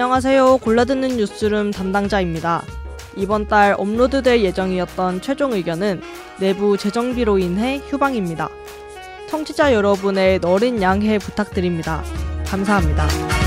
안녕하세요. 골라듣는 뉴스룸 담당자입니다. 이번 달 업로드될 예정이었던 최종 의견은 내부 재정비로 인해 휴방입니다. 청취자 여러분의 어린 양해 부탁드립니다. 감사합니다.